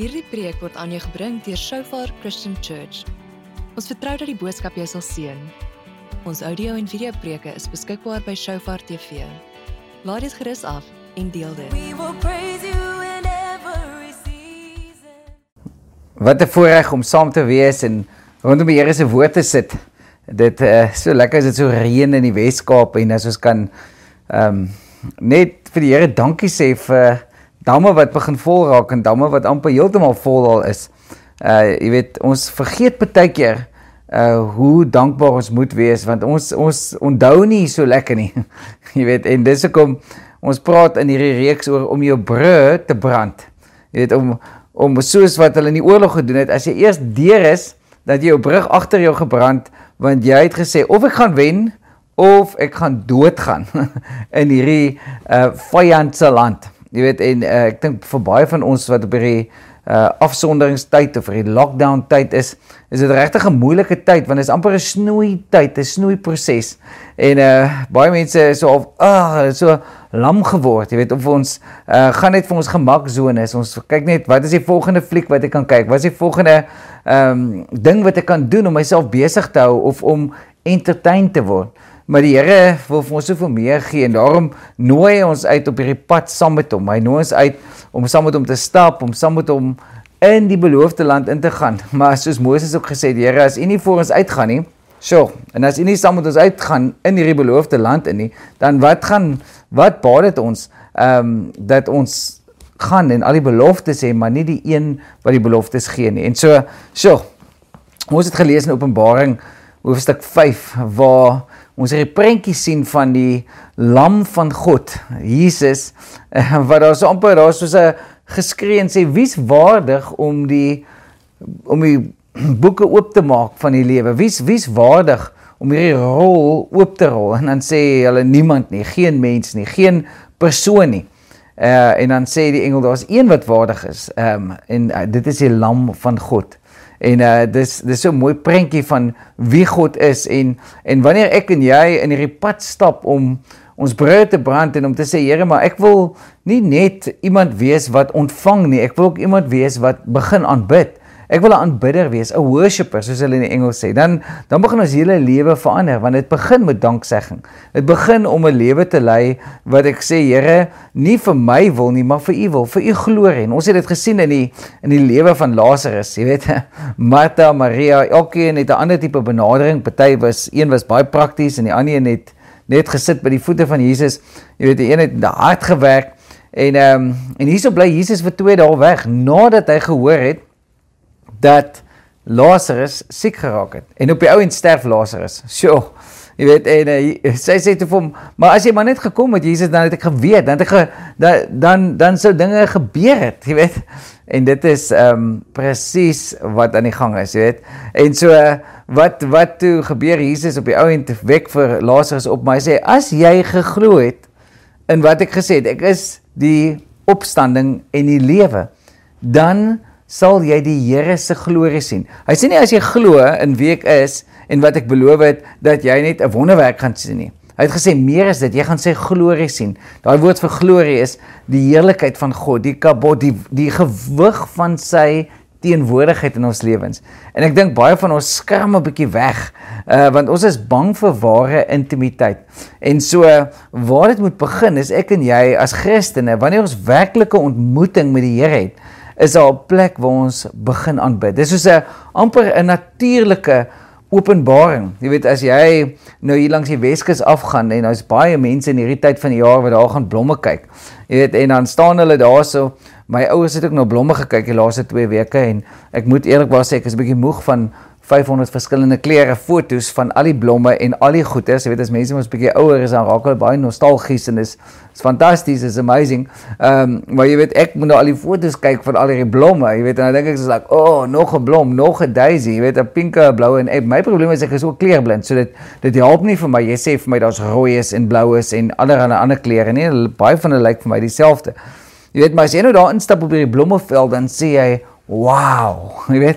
Hierdie preek word aan jou gebring deur Shofar Christian Church. Ons vertrou dat die boodskap jou sal seën. Ons audio en video preke is beskikbaar by Shofar TV. Laai dit gerus af en deel dit. We will praise you in every season. Wat 'n voorreg om saam te wees en rondom die Here se woord te sit. Dit so lekker as dit so reën in die Wes-Kaap en as ons kan net vir die Here dankie sê vir damme wat begin vol raak en damme wat amper heeltemal vol al is. Jy weet, ons vergeet baie keer hoe dankbaar ons moet wees, want ons onthou nie so lekker nie. Jy weet, en dis hoekom ons praat in hierdie reeks oor om jou brûe te brand. Jy weet, om soos wat hulle in die oorlog gedoen het, as jy eers deur is, dat jou brug agter jou gebrand, want jy het gesê, of ek gaan wen, of ek gaan doodgaan in hierdie vyandse land. Jy weet, en ek dink vir baie van ons wat op hierdie afsonderingstyd of hierdie lockdown tyd is dit regtig 'n moeilike tyd, want dit is amper 'n snoei tyd, 'n snoei proses. En baie mense is so lam geword, jy weet, of ons gaan net vir ons gemaksone is, ons kyk net, wat is die volgende fliek wat ek kan kyk, wat is die volgende ding wat ek kan doen om myself besig te hou, of om entertain te word. Maar die Here wil vir ons soveel meer gee en daarom nooi hy ons uit op hierdie pad saam met hom. Hy nooi ons uit om saam met hom te stap, om saam met hom in die beloofde land in te gaan. Maar soos Moses ook gesê, die Here, as U nie voor ons uitgaan nie, en as U nie saam met ons uitgaan in hierdie beloofde land in nie, dan wat baat dit ons, dat ons gaan en al die beloftes hê, maar nie die een wat die beloftes gee nie. En so, ons het gelees in Openbaring, hoofstuk 5, waar ons hierdie prentjie sien van die lam van God, Jesus, wat daar so amper, daar soos 'n geskree en sê, wie's waardig om die boeke oop te maak van die lewe? Wie's waardig om hierdie rol oop te rol? En dan sê hulle niemand nie, geen mens nie, geen persoon nie. En dan sê die engel, daar's een wat waardig is, en dit is die lam van God. En dis so 'n mooi prentjie van wie God is en wanneer ek en jy in hierdie pad stap om ons brûe te brand en om te sê, Here, maar ek wil nie net iemand wees wat ontvang nie, ek wil ook iemand wees wat begin aanbid. Ek wil 'n aanbidder wees, 'n worshipper, soos hulle in die Engels sê. Dan begin ons hele lewe verander, want dit begin met danksegging. Dit begin om 'n lewe te lei wat ek sê, Here, nie vir my wil nie, maar vir U wil, vir U glorie. En ons het dit gesien in die lewe van Lazarus, jy weet, Martha, Maria, elkeen het 'n ander tipe benadering. Een was baie prakties en die ander een het net gesit by die voete van Jesus. Jy weet, die een het hard gewerk en hierso bly Jesus vir 2 dae weg nadat hy gehoor het dat Lazarus siek geraak het. En op die ouend sterf Lazarus. Jy weet, en sy sê toe vir hom, maar as jy maar net gekom het, Jesus, dan het ek geweet, dan sou dinge gebeur het, jy weet. En dit is presies wat aan die gang is, jy weet. En so, wat toe gebeur, Jesus op die ouend wek vir Lazarus op, maar hy sê, as jy geglo het, in wat ek gesê het, ek is die opstanding en die lewe, dan sal jy die Here se glorie sien. Hy sê nie as jy glo in wie ek is en wat ek beloof het, dat jy net 'n wonderwerk gaan sien nie. Hy het gesê, meer is dit, jy gaan sy glorie sien. Daai woord vir glorie is die heerlikheid van God, die kabod, die gewig van sy teenwoordigheid in ons lewens. En ek dink baie van ons skerm 'n bietjie weg, want ons is bang vir ware intimiteit. En so, waar dit moet begin is ek en jy as Christene, wanneer ons werklike ontmoeting met die Here het, is daar 'n plek waar ons begin aanbid. Dis soos 'n amper 'n natuurlike openbaring. Jy weet, as jy nou hier langs die Weskus afgaan en daar's baie mense in hierdie tyd van die jaar wat daar gaan blomme kyk. Jy weet, en dan staan hulle daarso. My ouers het ook na blomme gekyk die laaste 2 weke en ek moet eerlikwaar sê ek is 'n bietjie moeg van 500 verskillende kleure foto's van al die blomme en al die goeders. Jy weet, as mense ons bietjie ouer is, dan raak hulle baie nostalgies en is fantasties, is amazing. Maar jy weet, ek moet nou al die foto's kyk van al die blomme, jy weet, en dan dink ek soos like, nog 'n blom, nog 'n daisy, jy weet, 'n pinke, bloue en my probleem is ek is ook kleurblind, so dit help nie vir my. Jy sê vir my daar's rooies en bloues en ander kleure nie, en baie van hulle lyk vir my dieselfde. Jy weet, maar as jy nou daar instap op hierdie blommeveld, dan sê jy, wow, jy weet.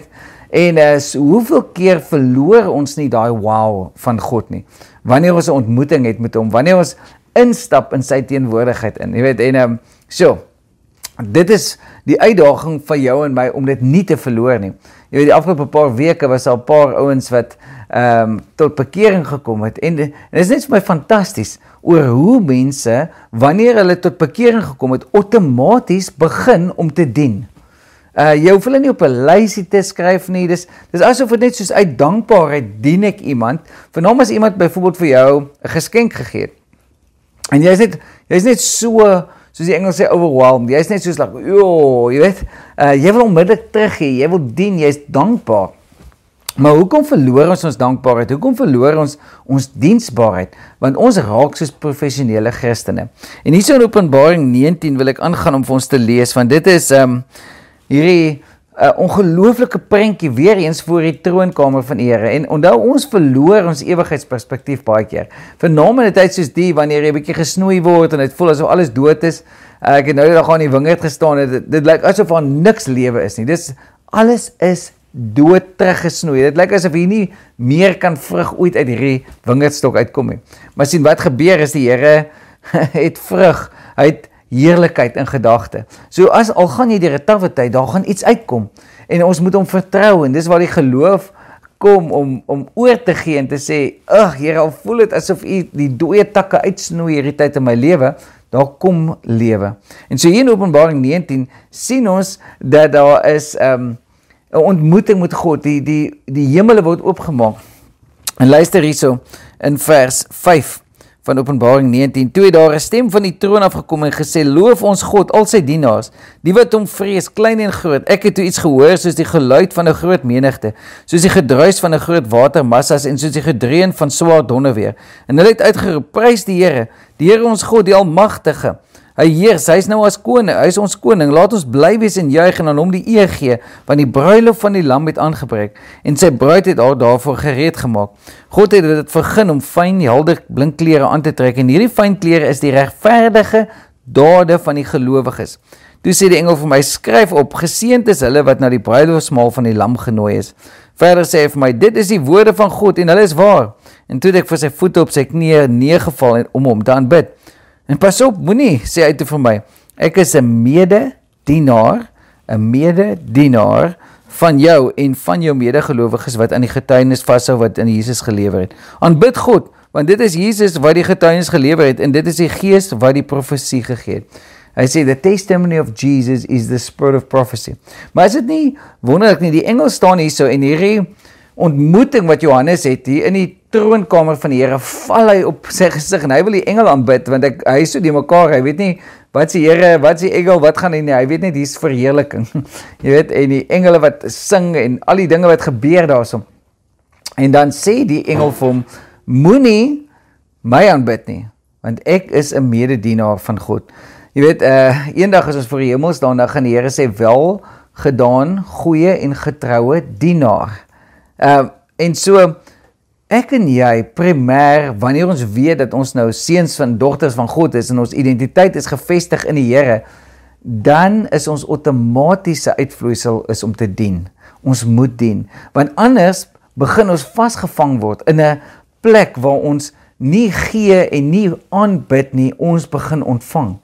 En hoeveel keer verloor ons nie daai wow van God nie. Wanneer ons 'n ontmoeting het met hom, wanneer ons instap in sy teenwoordigheid in. Jy weet, en Dit is die uitdaging vir jou en my om dit nie te verloor nie. Jy weet, die afgelopen paar weke was al paar ouens wat tot bekering gekom het. En dit is net vir my fantasties oor hoe mense, wanneer hulle tot bekering gekom het, outomaties begin om te dien. Jy hoef hulle nie op 'n lysie te skryf nie, dis asof het net soos uit dankbaarheid dien ek iemand. Vanaand as iemand byvoorbeeld vir jou 'n geskenk gegee het. En jy is net soos die Engels sê, overwhelmed, jy is net soos, like, jy weet, jy wil onmiddellik teruggee, jy wil dien, jy is dankbaar. Maar hoekom verloor ons dankbaarheid, hoekom verloor ons diensbaarheid? Want ons raak soos professionele christene. En hier so in Openbaring 19 wil ek aangaan om vir ons te lees, want dit is hierdie ongelooflike prentjie weer eens voor die troonkamer van Here. En onthou, ons verloor ons ewigheidsperspektief baie keer. Vanaand in 'n tyd soos die, wanneer jy 'n bietjie gesnoei word en dit voel asof alles dood is. Ek het nou die dag aan die wingerd gestaan en dit lyk asof daar niks lewe is nie. Dis alles is dood teruggesnoei. Dit lyk asof jy nie meer kan vrug ooit uit hierdie wingerdstok uitkom nie. Maar sien wat gebeur is die Here het vrug, hy het heerlikheid in gedagte. So al gaan jy deur 'n tawwe tyd, daar gaan iets uitkom. En ons moet hom vertrou en dis waar die geloof kom om oor te gee en te sê, "Ag Here, al voel dit asof u die dooie takke uitsnoei hierdie tyd in my lewe, daar kom lewe." En so hier in Openbaring 19 sien ons dat daar is 'n ontmoeting met God, die hemele word oopgemaak. En luister hierso in vers 5. Van Openbaring 19, toe het daar 'n stem van die troon afgekom en gesê, "Loof ons God, al sy dienaars, die wat hom vrees, klein en groot." Ek het toe iets gehoor soos die geluid van 'n groot menigte, soos die gedruis van 'n groot watermassas en soos die gedreun van swaar donderweer. En hulle het uitgeroep, "Prys die Here ons God, die Almagtige. Hy heers, hy is nou as koning, hy is ons koning, laat ons bly wees en juig en aan hom die eer gee, want die bruilof van die lam het aangebreek, en sy bruid het haar daarvoor gereed gemaak. God het dit vergun om fyn, helder blink klere aan te trek, en hierdie fyn klere is die regverdige dade van die gelowiges." Toe sê die engel vir my, "Skryf op, geseënd is hulle wat na die bruilofsmaal van die lam genooi is." Verder sê hy vir my, "Dit is die woorde van God, en hulle is waar." En toe het ek vir sy voete op sy knie neergeval en om hom te aanbid. En pas op, moenie, sê hy toe vir my, "Ek is 'n mededienaar van jou en van jou medegelowiges wat aan die getuienis vashou wat in Jesus gelewer het. Aanbid God, want dit is Jesus wat die getuienis gelewer het en dit is die Gees wat die profesie gegee het." Hy sê, "The testimony of Jesus is the spirit of prophecy." Maar is dit nie wonderlik nie, die engel staan hierso en hierdie ontmoeting wat Johannes het hier in die troonkamer van die Here, val hy op sy gesig en hy wil die engel aanbid, want hy is so die mekaar, hy weet nie wat is die Here, wat is die engel, wat gaan hy nie, hy weet net hier is verheerliking, jy weet, en die engele wat sing en al die dinge wat gebeur daarsom. En dan sê die engel vir hom, "Moenie my aanbid nie, want ek is 'n mededienaar van God." Jy weet, eendag as ons voor die hemel staan, dan gaan die Here sê, "Wel gedaan, goeie en getroue dienaar." En so, ek en jy, primêr, wanneer ons weet dat ons nou seuns en dogters van God is en ons identiteit is gevestig in die Here, dan is ons outomatiese uitvloeisel is om te dien. Ons moet dien, want anders begin ons vasgevang word in 'n plek waar ons nie gee en nie aanbid nie, ons begin ontvang.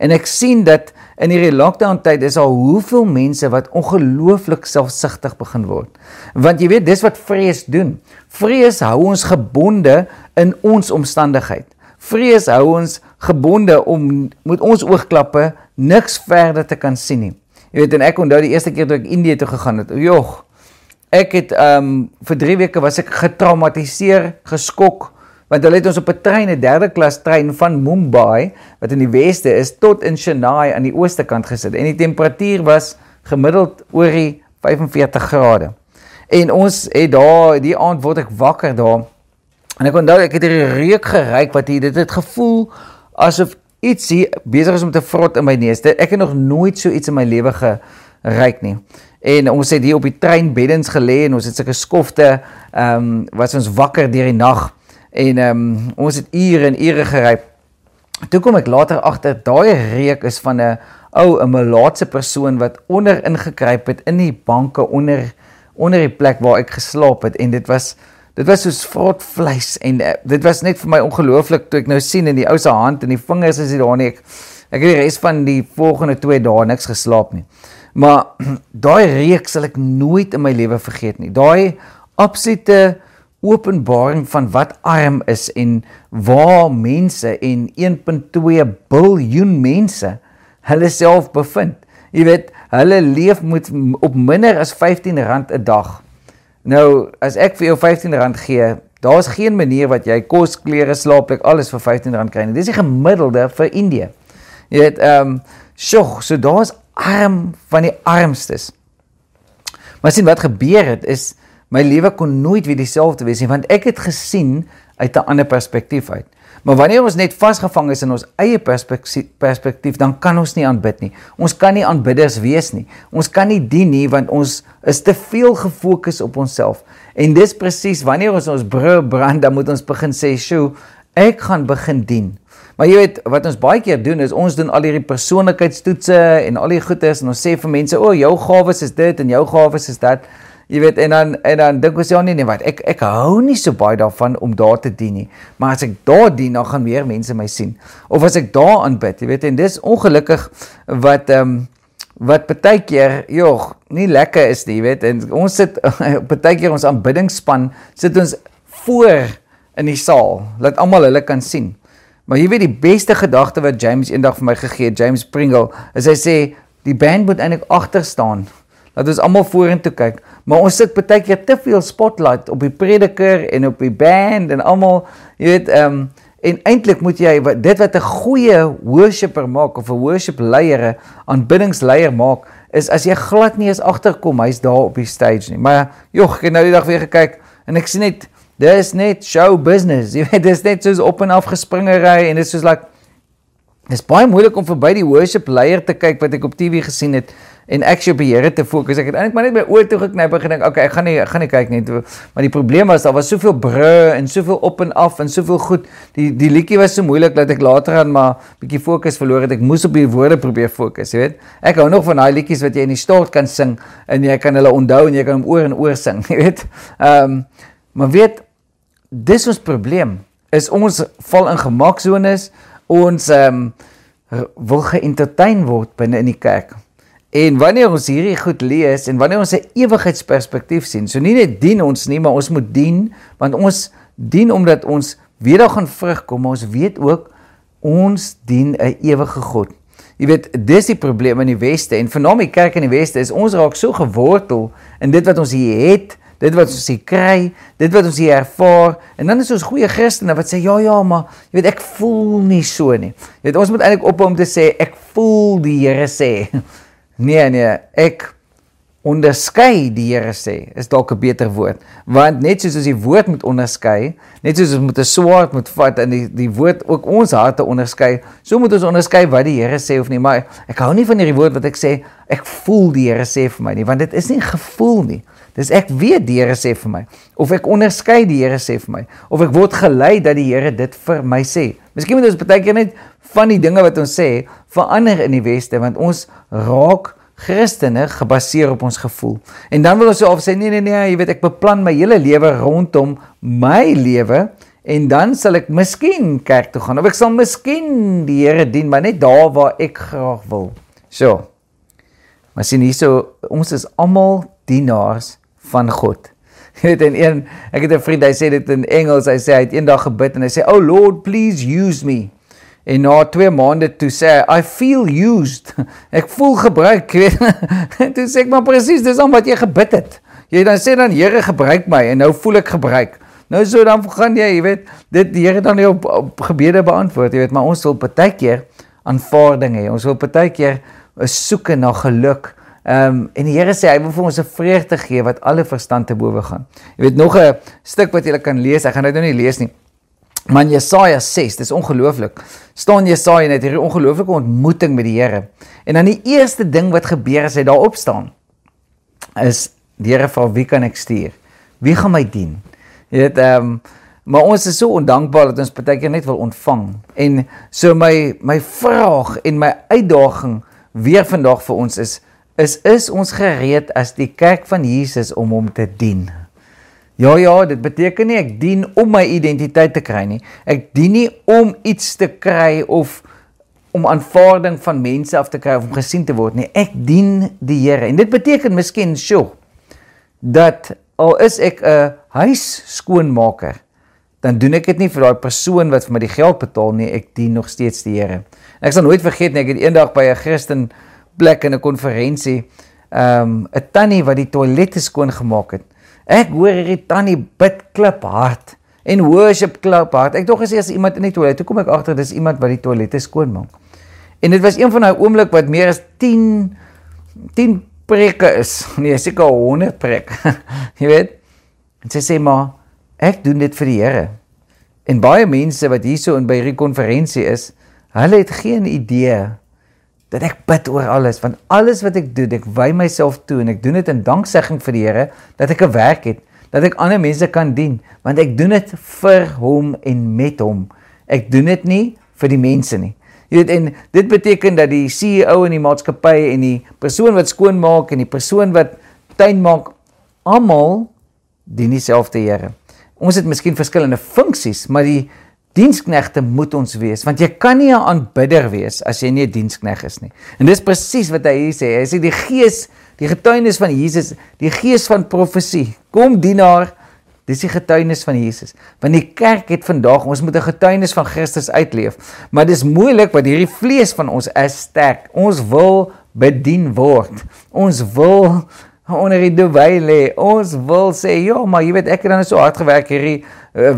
En ek sien dat in hierdie lockdown tyd is al hoeveel mense wat ongelooflik selfsugtig begin word. Want jy weet, dis wat vrees doen. Vrees hou ons gebonde in ons omstandigheid. Vrees hou ons gebonde om met ons oogklappe niks verder te kan sien nie. Jy weet, en ek onthou die eerste keer toe ek Indië toe gegaan het, ek het vir 3 weke was ek getraumatiseer, geskok, want hulle het ons op 'n trein, 'n derde klas trein van Mumbai, wat in die weste is, tot in Chennai aan die ooste kant gesit. En die temperatuur was gemiddeld oor die 45 grade. En ons het daar, die aand word ek wakker daar, en ek onthou, ek het hierdie reuk geruik, wat dit het gevoel asof iets hier besig is om te vrot in my neus. Ek het nog nooit so iets in my lewe geruik nie. En ons het hier op die trein beddens gelê, en ons het sulke skofte, was ons wakker deur die nag. En ons het ure en ure geryp. Toe kom ek later agter, daai reuk is van 'n ou, 'n melaatse persoon wat onder ingekruip het in die banke onder die plek waar ek geslaap het. En dit was soos vrot vleis en dit was net vir my ongelooflik toe ek nou sien in die ou se hand en die vingers is dit daar nie. Ek Ek het die res van die volgende 2 dae niks geslaap nie. Maar daai reeks sal ek nooit in my lewe vergeet nie. Daai absolute openbaring van wat arm is en waar mense en 1.2 biljoen mense hulle self bevind. Jy weet, hulle leef moet op minder as R15 'n dag. Nou, as ek vir jou R15 gee, daar is geen manier wat jy kos, klere, slaapplek, alles vir R15 kry nie. Dit is die gemiddelde vir Indië. Jy weet, so daar is arm van die armstes. Maar sien wat gebeur het is, my lewe kon nooit weer dieselfde wees nie, want ek het gesien uit 'n ander perspektief uit. Maar wanneer ons net vasgevang is in ons eie perspektief, dan kan ons nie aanbid nie. Ons kan nie aanbidders wees nie. Ons kan nie dien nie, want ons is te veel gefokus op onsself. En dis presies wanneer ons brûe brand, dan moet ons begin sê, "Sjoe, ek gaan begin dien." Maar jy weet, wat ons baie keer doen, is ons doen al hierdie persoonlikheidstoetse en al die goeders, en ons sê vir mense, "O, jou gawes is dit en jou gawes is dat." Jy weet, en dan dink ons, ja nee, wat, ek hou nie so baie daarvan om daar te dien nie, maar as ek daar dien, dan gaan meer mense my sien, of as ek daar aanbid, jy weet, en dis ongelukkig wat baie keer, joh, nie lekker is nie, jy weet, en ons sit, baie keer ons aanbiddingspan, sit ons voor in die saal, laat almal hulle kan sien, maar jy weet die beste gedagte wat James eendag vir my gegee het, James Pringle, is hy sê, die band moet eintlik agter staan, dat ons allemaal vorentoe kyk, maar ons sit baie keer te veel spotlight op die prediker en op die band en allemaal, jy weet, en eintlik moet jy, dit wat 'n goeie worshipper maak, of 'n worship leier, aanbiddingsleier maak, is as jy glad nie eens agterkom, hy is daar op die stage nie, maar joh, ek het nou die dag weer gekyk, en ek sien net, dit is net show business, jy weet, dit is net soos op en af gespringerij, en dit is soos like, dit is baie moeilik om verby die worship leier te kyk, wat ek op TV gesien het, en ek op die Here te fokus, ek het eintlik maar net my oor toe geknyp en gedink, okay, ek gaan nie kyk nie, maar die probleem was, daar was soveel brûe, en soveel op en af, en soveel goed, die liedjie was so moeilik, dat ek later aan maar bietjie fokus verloor het, ek moes op die woorde probeer fokus, jy weet, ek hou nog van daai liedjies wat jy in die stort kan sing, en jy kan hulle onthou, en jy kan hom oor en oor sing, jy weet, maar weet, dis ons probleem, is ons val in gemaksones, ons wil geëntertain word binne in die kerk, en wanneer ons hierdie goed lees, en wanneer ons 'n ewigheidsperspektief sien, so nie net dien ons nie, maar ons moet dien, want ons dien omdat ons weer daar gaan vrug kom, maar ons weet ook, ons dien 'n ewige God. Jy weet, dis die probleem in die Weste, en vernaam die kerk in die Weste is, ons raak so gewortel in dit wat ons hier het, dit wat ons hier kry, dit wat ons hier ervaar, en dan is ons goeie Christene wat sê, ja, maar, jy weet, ek voel nie so nie. Jy weet, ons moet eintlik ophou om te sê, ek voel die Here sê. Nee, ek onderskei die Here sê, is dalk 'n beter woord. Want net soos ons die woord moet onderskei, net soos ons met 'n swaard moet vat, en die woord ook ons harte onderskei, so moet ons onderskei wat die Here sê of nie, maar ek hou nie van hierdie woord wat ek sê, ek voel die Here sê vir my nie, want dit is nie gevoel nie. Dus ek weet die Here sê vir my, of ek onderskei die Here sê vir my, of ek word gelei dat die Here dit vir my sê. Miskien moet ons baie keer net van die dinge wat ons sê, verander in die Weste, want ons raak Christene gebaseer op ons gevoel. En dan wil ons so af sê, nee, jy weet, ek beplan my hele lewe rondom my lewe, en dan sal ek miskien kerk toe gaan, of ek sal miskien die Here dien, maar net daar waar ek graag wil. So, maar sien hier so, ons is almal dienaars van God. Jy weet, ek het 'n vriend, hy sê dit in Engels, hy sê, hy het eendag gebid, en hy sê, oh Lord, please use me. En na 2 maande toe sê, I feel used. Ek voel gebruik, jy weet. Toe sê ek, maar presies, dis al wat jy gebid het. Jy dan sê dan, Here, gebruik my, en nou voel ek gebruik. Nou so, dan gaan jy, jy weet, dit die Here dan nie op gebede beantwoord, jy weet, maar ons wil baie keer aanvaarding hê, ons wil baie keer soek na geluk, en die Here sê, hy wil vir ons 'n vreugde gee, wat alle verstand te bowe gaan. Jy weet, nog 'n stuk wat jy kan lees, ek gaan dit nou nie lees nie, maar in Jesaja 6, dis ongelooflik, staan Jesaja en het hierdie ongelooflike ontmoeting met die Here, en dan die eerste ding wat gebeur as hy daar opstaan, is, die Here vra, wie kan ek stuur? Wie gaan my dien? Jy weet, maar ons is so ondankbaar, dat ons baie keer net wil ontvang, en so my vraag, en my uitdaging, weer vandag vir ons is ons gereed as die kerk van Jesus om hom te dien. Ja, dit beteken nie, ek dien om my identiteit te kry nie. Ek dien nie om iets te kry of om aanvaarding van mense af te kry of om gesien te word nie. Ek dien die Here. En dit beteken miskien so, dat al is ek 'n huisskoonmaker, dan doen ek dit nie vir daai persoon wat vir my die geld betaal nie, ek dien nog steeds die Here. En ek sal nooit vergeet nie, ek het eendag by 'n Christen plek in 'n konferensie, 'n tannie wat die toilette skoon gemaak het. Ek hoor hierdie tannie bid klip hard en worship klip hard. Ek dog gesê as iemand in die toilet, toe kom ek agter dis iemand wat die toilette skoon maak. En dit was een van daai oomblik wat meer as 10 preke is. Nee, seker 100 preke. Jy weet? En sy sê maar, ek doen dit vir die Here. En baie mense wat hierso in by hierdie konferensie is, hulle het geen idee dat ek bid oor alles, want alles wat ek doen, ek wy myself toe, en ek doen dit in danksegging vir die Here, dat ek 'n werk het, dat ek ander mense kan dien, want ek doen dit vir hom en met hom. Ek doen dit nie vir die mense nie. Jy weet, en dit beteken dat die CEO in die maatskappy, en die persoon wat skoon maak, en die persoon wat tuin maak, almal dien dieselfde Here. Ons het miskien verskillende funksies, maar die diensknegte moet ons wees, want jy kan nie 'n aanbidder wees as jy nie 'n dienskneg is nie. En dis presies wat hy hier sê. Hy sê die gees, die getuienis van Jesus, die gees van profesie. Kom dienaar, dis die getuienis van Jesus. Want die kerk het vandag, ons moet 'n getuienis van Christus uitleef. Maar dis moeilik want hierdie vlees van ons is sterk. Ons wil bedien word. Ons wil onder die duwei lê. Ons wil sê, ja, maar jy weet, ek het dan so hard gewerk hierdie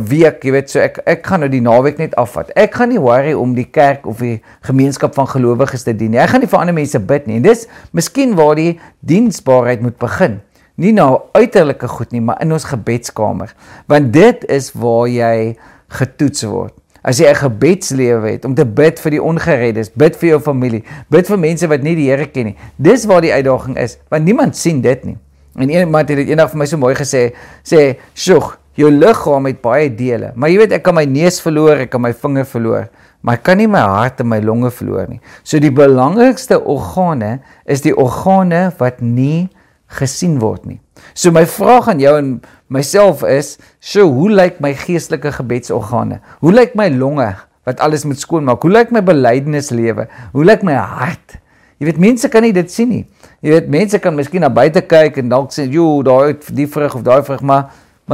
week, jy weet, so ek gaan nou die naweek net afvat. Ek gaan nie worry om die kerk of die gemeenskap van gelowiges te dien nie. Ek gaan nie vir ander mense bid nie. En dis miskien waar die diensbaarheid moet begin. Nie nou uiterlike goed nie, maar in ons gebedskamer. Want dit is waar jy getoets word. As jy 'n gebedslewe het, om te bid vir die ongereddes, bid vir jou familie, bid vir mense wat nie die Here ken nie. Dis waar die uitdaging is, want niemand sien dit nie. En iemand het dit eendag vir my so mooi gesê, sê, "Sjoeg, jou liggaam het baie dele, maar jy weet, ek kan my neus verloor, ek kan my vinger verloor, maar ek kan nie my hart en my longe verloor nie." So die belangrikste organe is die organe wat nie gesien word nie. So my vraag aan jou en myself is, so hoe lyk my geestelike gebedsorgane? Hoe lyk my longe wat alles moet skoonmaak? Hoe lyk my belydenislewe? Hoe lyk my hart? Jy weet, mense kan nie dit sien nie. Jy weet, mense kan miskien na buite kyk en dalk sê, "Jo, daai die vrug of daai vrug," maar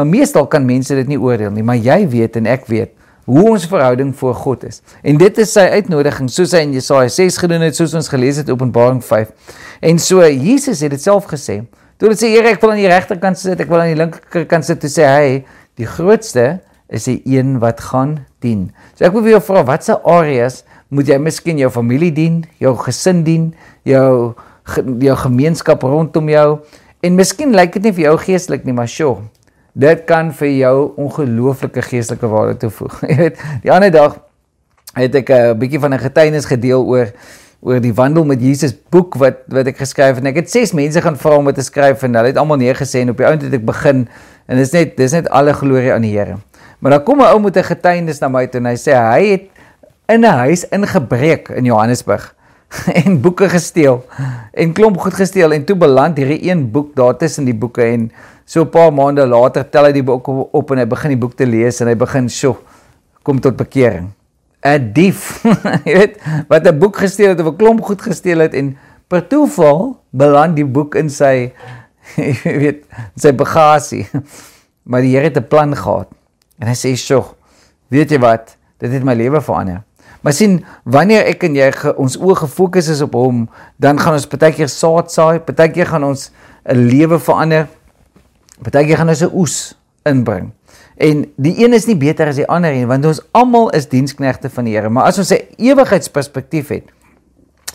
meestal kan mense dit nie oordeel nie, maar jy weet en ek weet hoe ons verhouding voor God is. En dit is sy uitnodiging, soos hy in Jesaja 6 gedoen het, soos ons gelees het, Openbaring 5. En so, Jesus het dit self gesê. Toe hy sê, "Here, ek wil aan die regterkant sit, ek wil aan die linkerkant sit," toe sê hy, die grootste is die een wat gaan dien. So ek wil vir jou vra, wat se areas moet jy miskien jou familie dien, jou gesin dien, jou gemeenskap rondom jou, en miskien lyk dit nie vir jou geestelik nie, maar sjoe, dit kan vir jou ongelooflike geestelike waarde toevoeg. Jy weet, die ander dag het ek 'n bietjie van 'n getuienis gedeel oor die Wandel met Jesus boek wat ek geskryf het. En ek het 6 mense gaan vra om dit te skryf en hulle het almal neergesê en op die ount het ek begin en dis net alle glorie aan die Here. Maar dan kom 'n ou met 'n getuienis na my toe en hy sê hy het in 'n huis ingebreek in Johannesburg en boeke gesteel en klomp goed gesteel en toe beland hierdie een boek daar tussen die boeke en so 'n paar maande later tel hy die boek op en hy begin die boek te lees en hy begin kom tot bekering. 'n Dief, jy weet, wat 'n boek gesteel het of 'n klomp goed gesteel het en per toeval beland die boek in sy, jy weet, sy bagasie. Maar die Here het 'n plan gehad. En hy sê, weet jy wat, dit het my lewe verander. Maar sien, wanneer ek en jy ons oë gefokus is op hom, dan gaan ons partykeer saad saai, partykeer gaan ons 'n lewe verander. Partykeer gaan ons 'n oes inbring. En die een is nie beter as die ander een, want ons almal is diensknegte van die Here. Maar as ons 'n ewigheidsperspektief het,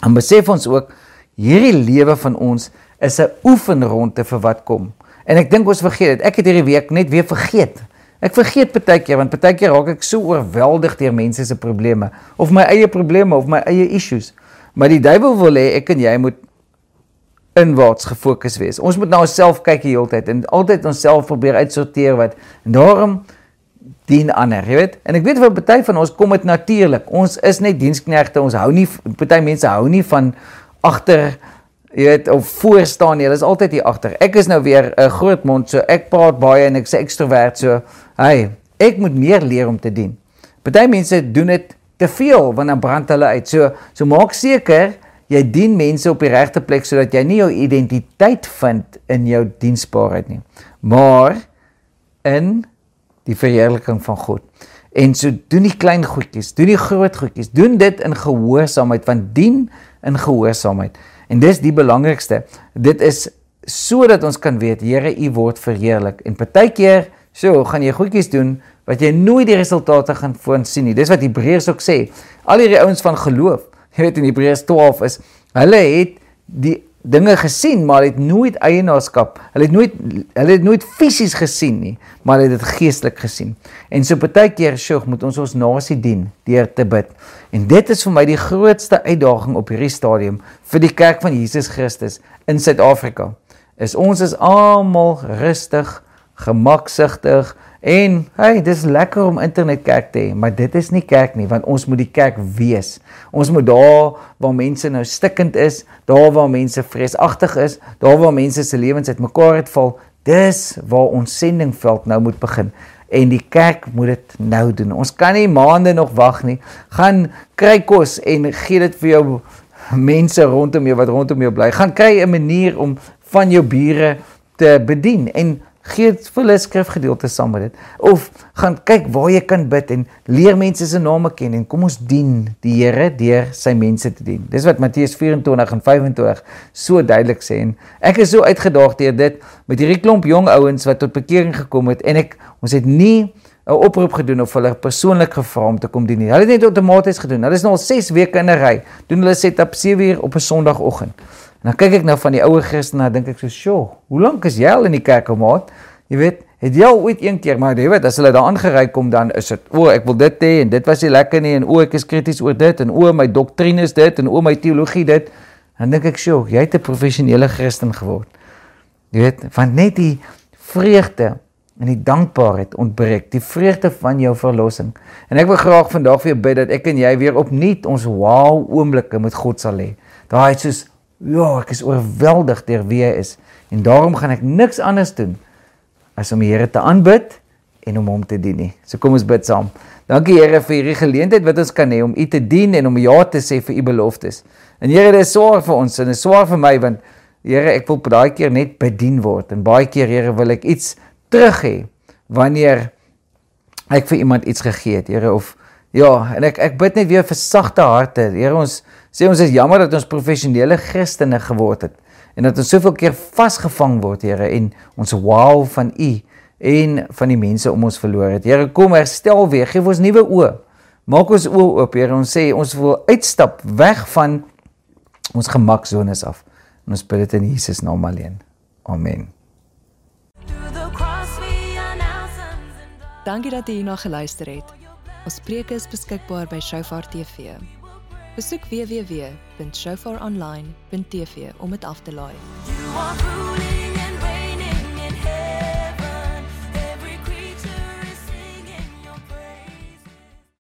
dan besef ons ook, hierdie lewe van ons is 'n oefenronde vir wat kom. En ek dink ons vergeet dit. Ek het hierdie week net weer vergeet. Ek vergeet partykeer, want partykeer raak ek so oorweldig deur mense se probleme, of my eie probleme, of my eie issues. Maar die duiwel wil hê ek en jy moet inwaarts gefokus wees. Ons moet na onsself kyk die hele tyd en altyd onsself probeer uitsorteer wat en daarom dien ander, jy weet? En ek weet vir party van ons kom dit natuurlik. Ons is net diensknegte, ons hou nie, party mense hou nie van agter, jy weet, of voor staan nie, hulle is altyd hier agter. Ek is nou weer 'n groot mond, so ek praat baie en ek is 'n ekstrovert, so ek moet meer leer om te dien. Party mense doen dit te veel, want dan brand hulle uit. So maak seker, jy dien mense op die regte plek, sodat jy nie jou identiteit vind in jou diensbaarheid nie, maar in die verheerliking van God. En so, doen die klein goedjies, doen die groot goedjies, doen dit in gehoorsaamheid, want dien in gehoorsaamheid. En dis die belangrikste. Dit is so dat ons kan weet, Here, U word verheerlik. En partykeer, so gaan jy goedjies doen, wat jy nooit die resultate gaan voorsien nie. Dis wat Hebreërs ook sê. Al hierdie ouens van geloof, jy weet in Hebreërs 12 is, hulle het die dinge gesien, maar hulle het nooit eienaarskap, hulle het nooit fisies gesien nie, maar hulle het geestelik gesien. En so partykeer, sjoeg, moet ons nasie dien, deur te bid. En dit is vir my die grootste uitdaging op hierdie stadium, vir die kerk van Jesus Christus in Suid-Afrika, is ons is almal rustig, gemaksigtig, en hey, dis lekker om internetkerk te hê, maar dit is nie kerk nie, want ons moet die kerk wees. Ons moet daar waar mense nou stikkend is, daar waar mense vreesagtig is, daar waar mense se lewens uitmekaar val, dis waar ons sendingveld nou moet begin. En die kerk moet dit nou doen. Ons kan nie maande nog wag nie. Gaan kry kos en gee dit vir jou mense rondom jou wat rondom jou bly. Gaan kry 'n manier om van jou bure te bedien en gee hulle skrifgedeelte saam met dit, of gaan kyk waar jy kan bid en leer mense se name ken en kom ons dien die Here deur sy mense te dien. Dis wat Matteus 24 en 25 so duidelik sê, en ek is so uitgedaag deur dit met hierdie klomp jong ouens wat tot bekering gekom het, en ons het nie 'n oproep gedoen of hulle persoonlik gevra om te kom dien nie. Hulle het net outomaties gedoen. Hulle is nou al 6 weke in 'n ry. Doen hulle set-up 7 uur op 'n Sondagoggend. En dan kyk ek nou van die ouer Christene, dink ek so, "Sjoe, hoe lank is jy al in die kerk, maat?" Jy weet, het jy al ooit een keer, maar jy weet, as hulle daar aangery kom, dan is dit, "O, ek wil dit hê en dit was nie lekker nie en o, ek is krities oor dit en o, my doktrine is dit en o, my teologie dit." Dan dink ek, "Sjoe, jy het 'n professionele Christen geword." Jy weet, want net die vreugde en die dankbaarheid ontbreek, die vreugde van jou verlossing. En ek wil graag vandag vir jou bid dat ek en jy weer opnuut ons wow oomblikke met God sal hê. Daai is soos, ja, ek is oorweldig deur wie hy is. En daarom gaan ek niks anders doen as om die Here te aanbid en om hom te dien nie. So kom ons bid saam. Dankie Here vir hierdie geleentheid wat ons kan hê om U te dien en om ja te sê vir U beloftes. En Here, dit is swaar vir ons en dit is swaar vir my, want Here, ek wil baie keer net bedien word en baie keer Here wil ek iets terug hê, wanneer ek vir iemand iets gegee het, Here, of, ja, en ek bid net weer vir sagte harte, Here, ons sê, ons is jammer dat ons professionele Christene geword het, en dat ons soveel keer vasgevang word, Here, en ons wow van U, en van die mense om ons verloor het, Here, kom, herstel weer, geef ons nuwe oë, maak ons oë oop, Here, ons sê, ons wil uitstap, weg van ons gemaksones af, en ons bid dit in Jesus naam alleen, amen. Dankie dat jy hierna geluister het. Ons preke is beskikbaar by Shofar TV. Besoek www.shofaronline.tv om dit af te laai.